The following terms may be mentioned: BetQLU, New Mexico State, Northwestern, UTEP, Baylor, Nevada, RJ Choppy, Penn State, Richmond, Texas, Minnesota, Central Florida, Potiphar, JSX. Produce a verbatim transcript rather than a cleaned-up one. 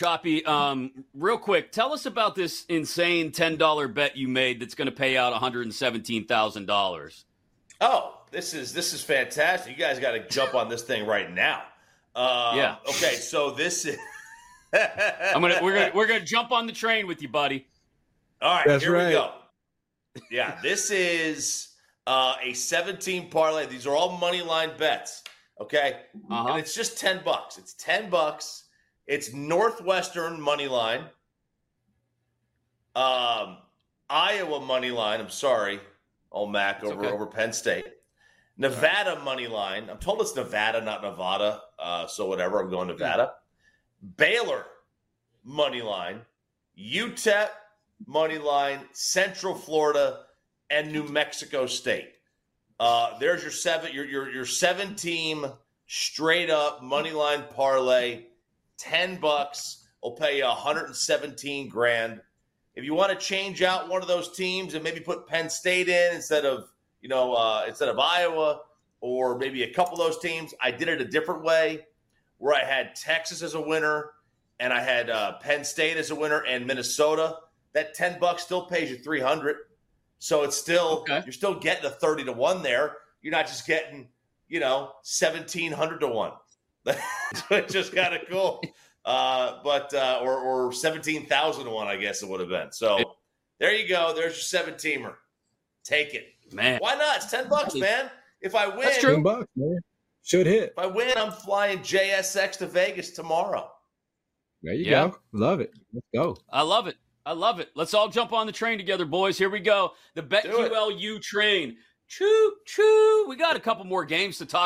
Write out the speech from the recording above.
Choppy, um, real quick, tell us about this insane ten dollar bet you made that's going to pay out one hundred seventeen thousand dollars. Oh, this is this is fantastic. You guys got to jump on this thing right now. Um, yeah. Okay, so this is I'm gonna we're gonna we're gonna jump on the train with you, buddy. All right, that's here right. we go. Yeah, this is uh, a seventeen parlay. These are all money line bets. Okay, uh-huh. And it's just ten bucks. It's ten bucks. It's Northwestern money line, um, Iowa money line. I'm sorry, old Mac over, okay. over Penn State. Nevada right. money line. I'm told it's Nevada, not Nevada. Uh, so whatever, I'm going Nevada. Mm. Baylor money line, U T E P money line, Central Florida, and New Mexico State. Uh, there's your seven, your your your seven team straight up money line parlay. Ten bucks will pay you one hundred seventeen grand. If you want to change out one of those teams and maybe put Penn State in instead of you know, uh, instead of Iowa, or maybe a couple of those teams, I did it a different way where I had Texas as a winner and I had uh, Penn State as a winner and Minnesota. That ten bucks still pays you three hundred. So it's still, okay. You're still getting a thirty to one there. You're not just getting, you know, seventeen hundred to one. It's just kind of cool. Uh, but, uh, or, or seventeen thousand to one, I guess it would have been. So there you go. There's your seven-teamer. Take it. Man, why not? It's ten bucks, man. If I win, that's true. ten bucks, man. Should hit. If I win, I'm flying J S X to Vegas tomorrow. There you yeah. go. Love it. Let's go. I love it. I love it. Let's all jump on the train together, boys. Here we go. The BetQLU train. Choo choo. We got a couple more games to talk.